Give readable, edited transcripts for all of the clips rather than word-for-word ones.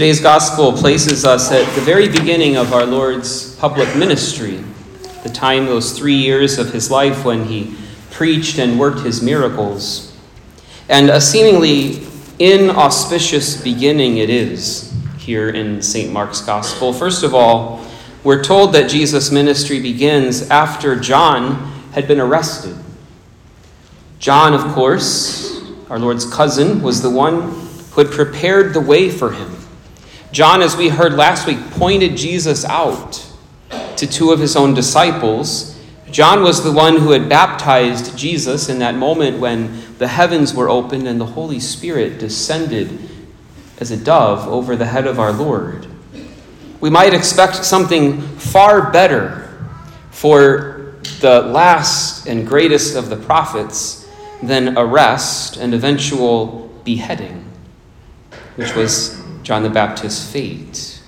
Today's gospel places us at the very beginning of our Lord's public ministry, the time, those 3 years of his life when he preached and worked his miracles. And a seemingly inauspicious beginning it is here in St. Mark's gospel. First of all, we're told that Jesus' ministry begins after John had been arrested. John, of course, our Lord's cousin, was the one who had prepared the way for him. John, as we heard last week, pointed Jesus out to two of his own disciples. John was the one who had baptized Jesus in that moment when the heavens were opened and the Holy Spirit descended as a dove over the head of our Lord. We might expect something far better for the last and greatest of the prophets than arrest and eventual beheading, which was John the Baptist's fate.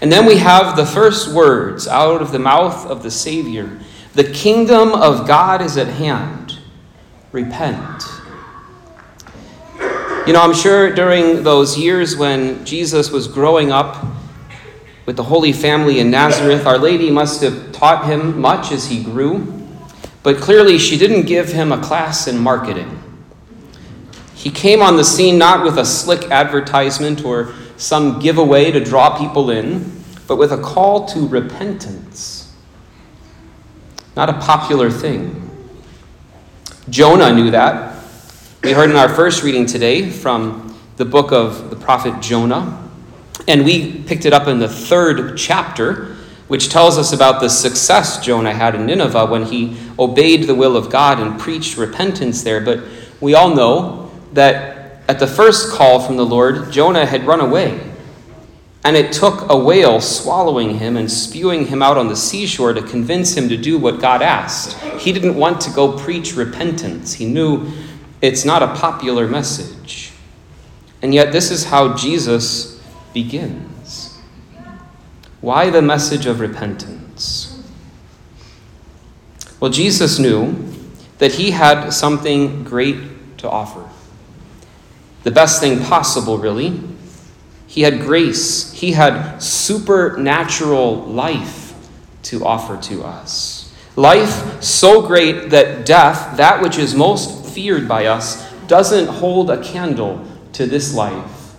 And then we have the first words out of the mouth of the Savior. The kingdom of God is at hand. Repent. You know, I'm sure during those years when Jesus was growing up with the Holy Family in Nazareth, Our Lady must have taught him much as he grew. But clearly she didn't give him a class in marketing. He came on the scene not with a slick advertisement or some giveaway to draw people in, but with a call to repentance. Not a popular thing. Jonah knew that. We heard in our first reading today from the book of the prophet Jonah, and we picked it up in the 3rd chapter, which tells us about the success Jonah had in Nineveh when he obeyed the will of God and preached repentance there. But we all know that at the first call from the Lord, Jonah had run away, and it took a whale swallowing him and spewing him out on the seashore to convince him to do what God asked. He didn't want to go preach repentance. He knew it's not a popular message. And yet this is how Jesus begins. Why the message of repentance? Well, Jesus knew that he had something great to offer. The best thing possible, really. He had grace. He had supernatural life to offer to us. Life so great that death, that which is most feared by us, doesn't hold a candle to this life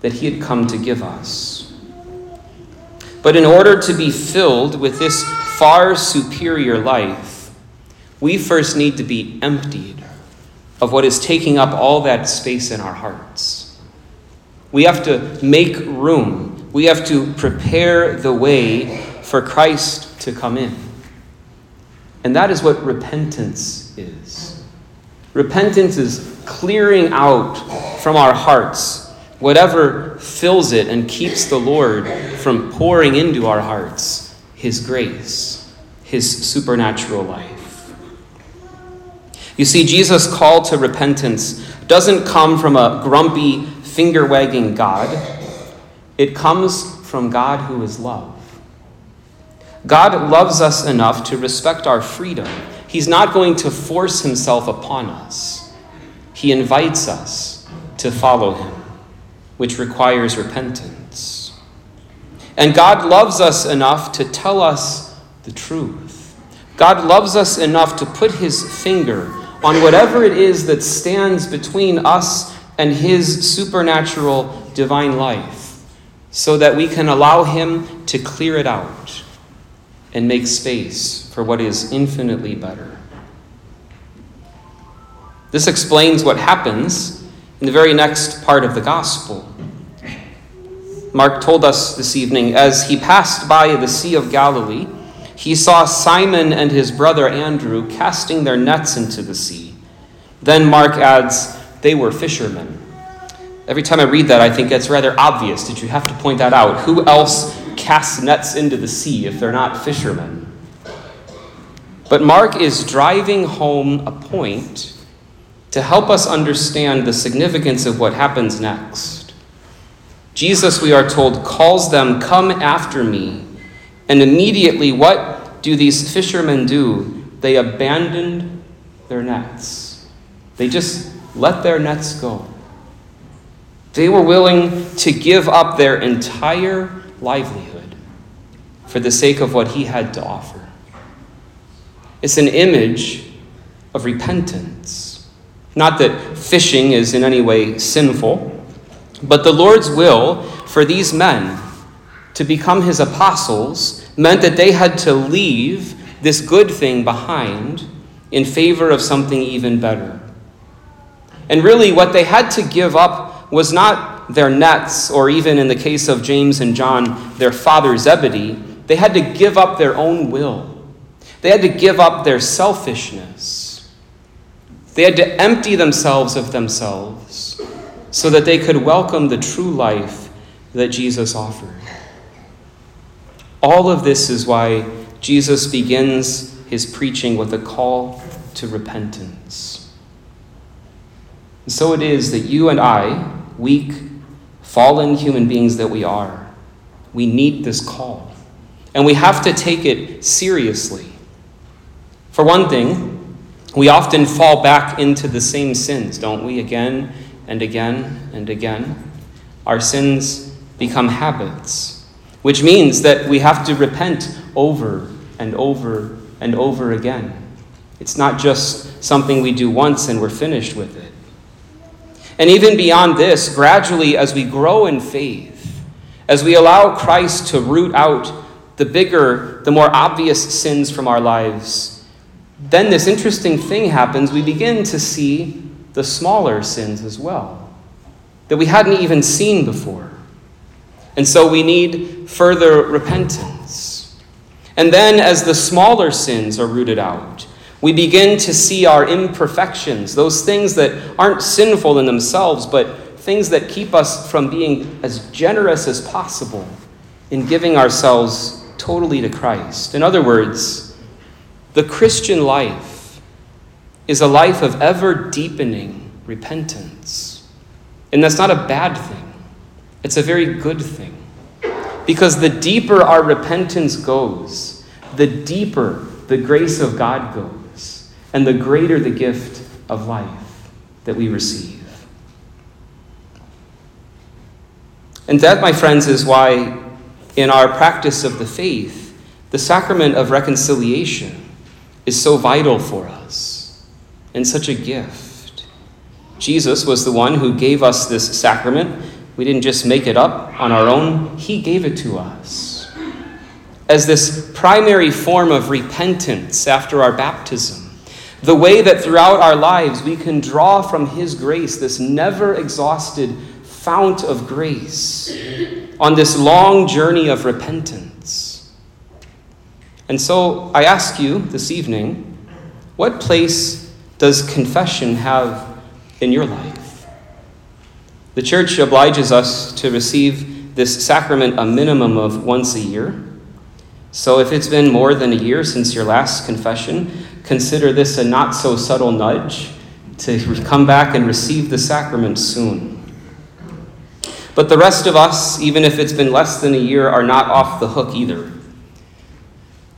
that he had come to give us. But in order to be filled with this far superior life, we first need to be emptied of what is taking up all that space in our hearts. We have to make room. We have to prepare the way for Christ to come in. And that is what repentance is. Repentance is clearing out from our hearts whatever fills it and keeps the Lord from pouring into our hearts his grace, his supernatural life. You see, Jesus' call to repentance doesn't come from a grumpy, finger-wagging God. It comes from God who is love. God loves us enough to respect our freedom. He's not going to force himself upon us. He invites us to follow him, which requires repentance. And God loves us enough to tell us the truth. God loves us enough to put his finger on whatever it is that stands between us and his supernatural divine life, so that we can allow him to clear it out and make space for what is infinitely better. This explains what happens in the very next part of the gospel. Mark told us this evening, as he passed by the Sea of Galilee, he saw Simon and his brother Andrew casting their nets into the sea. Then Mark adds, they were fishermen. Every time I read that, I think that's rather obvious. Did you have to point that out? Who else casts nets into the sea if they're not fishermen? But Mark is driving home a point to help us understand the significance of what happens next. Jesus, we are told, calls them, "Come after me." And immediately, what do these fishermen do? They abandoned their nets. They just let their nets go. They were willing to give up their entire livelihood for the sake of what he had to offer. It's an image of repentance. Not that fishing is in any way sinful, but the Lord's will for these men to become his apostles meant that they had to leave this good thing behind in favor of something even better. And really what they had to give up was not their nets, or even in the case of James and John, their father Zebedee. They had to give up their own will. They had to give up their selfishness. They had to empty themselves of themselves so that they could welcome the true life that Jesus offered. All of this is why Jesus begins his preaching with a call to repentance. And so it is that you and I, weak, fallen human beings that we are, we need this call. And we have to take it seriously. For one thing, we often fall back into the same sins, don't we? Again and again and again. Our sins become habits, which means that we have to repent over and over and over again. It's not just something we do once and we're finished with it. And even beyond this, gradually as we grow in faith, as we allow Christ to root out the bigger, the more obvious sins from our lives, then this interesting thing happens. We begin to see the smaller sins as well, that we hadn't even seen before. And so we need further repentance. And then as the smaller sins are rooted out, we begin to see our imperfections, those things that aren't sinful in themselves, but things that keep us from being as generous as possible in giving ourselves totally to Christ. In other words, the Christian life is a life of ever deepening repentance. And that's not a bad thing. It's a very good thing, because the deeper our repentance goes, the deeper the grace of God goes, and the greater the gift of life that we receive. And that, my friends, is why in our practice of the faith, the sacrament of reconciliation is so vital for us and such a gift. Jesus was the one who gave us this sacrament. We didn't just make it up on our own. He gave it to us as this primary form of repentance after our baptism, the way that throughout our lives we can draw from his grace, this never exhausted fount of grace, on this long journey of repentance. And so I ask you this evening, what place does confession have in your life? The church obliges us to receive this sacrament a minimum of once a year. So if it's been more than a year since your last confession, consider this a not so subtle nudge to come back and receive the sacrament soon. But the rest of us, even if it's been less than a year, are not off the hook either.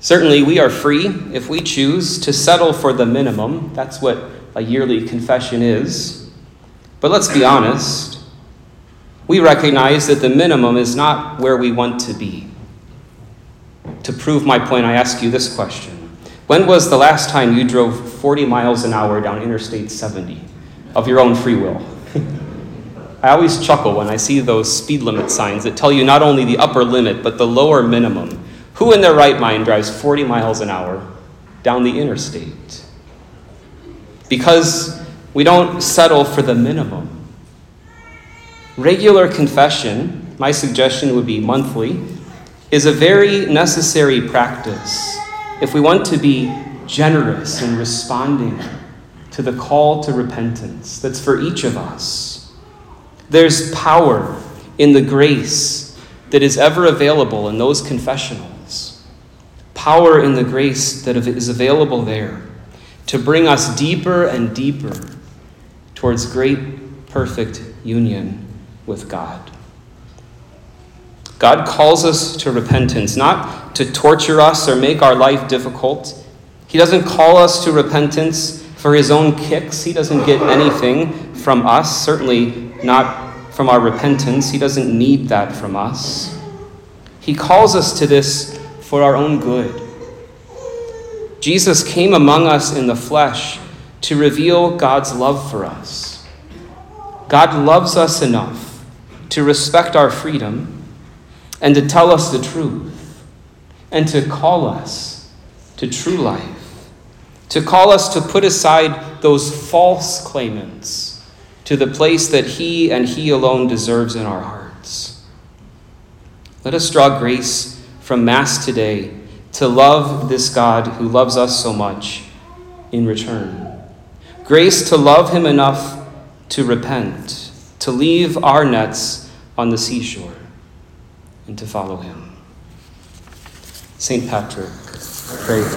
Certainly we are free, if we choose, to settle for the minimum. That's what a yearly confession is. But let's be honest. We recognize that the minimum is not where we want to be. To prove my point, I ask you this question. When was the last time you drove 40 miles an hour down Interstate 70 of your own free will? I always chuckle when I see those speed limit signs that tell you not only the upper limit, but the lower minimum. Who in their right mind drives 40 miles an hour down the interstate? Because we don't settle for the minimum. Regular confession, my suggestion would be monthly, is a very necessary practice if we want to be generous in responding to the call to repentance that's for each of us. There's power in the grace that is ever available in those confessionals, power in the grace that is available there to bring us deeper and deeper towards great, perfect union with God. God calls us to repentance, not to torture us or make our life difficult. He doesn't call us to repentance for his own kicks. He doesn't get anything from us, certainly not from our repentance. He doesn't need that from us. He calls us to this for our own good. Jesus came among us in the flesh to reveal God's love for us. God loves us enough to respect our freedom and to tell us the truth and to call us to true life, to call us to put aside those false claimants to the place that he and he alone deserves in our hearts. Let us draw grace from Mass today to love this God who loves us so much in return. Grace to love him enough to repent, to leave our nets on the seashore, and to follow him. Saint Patrick, pray for us.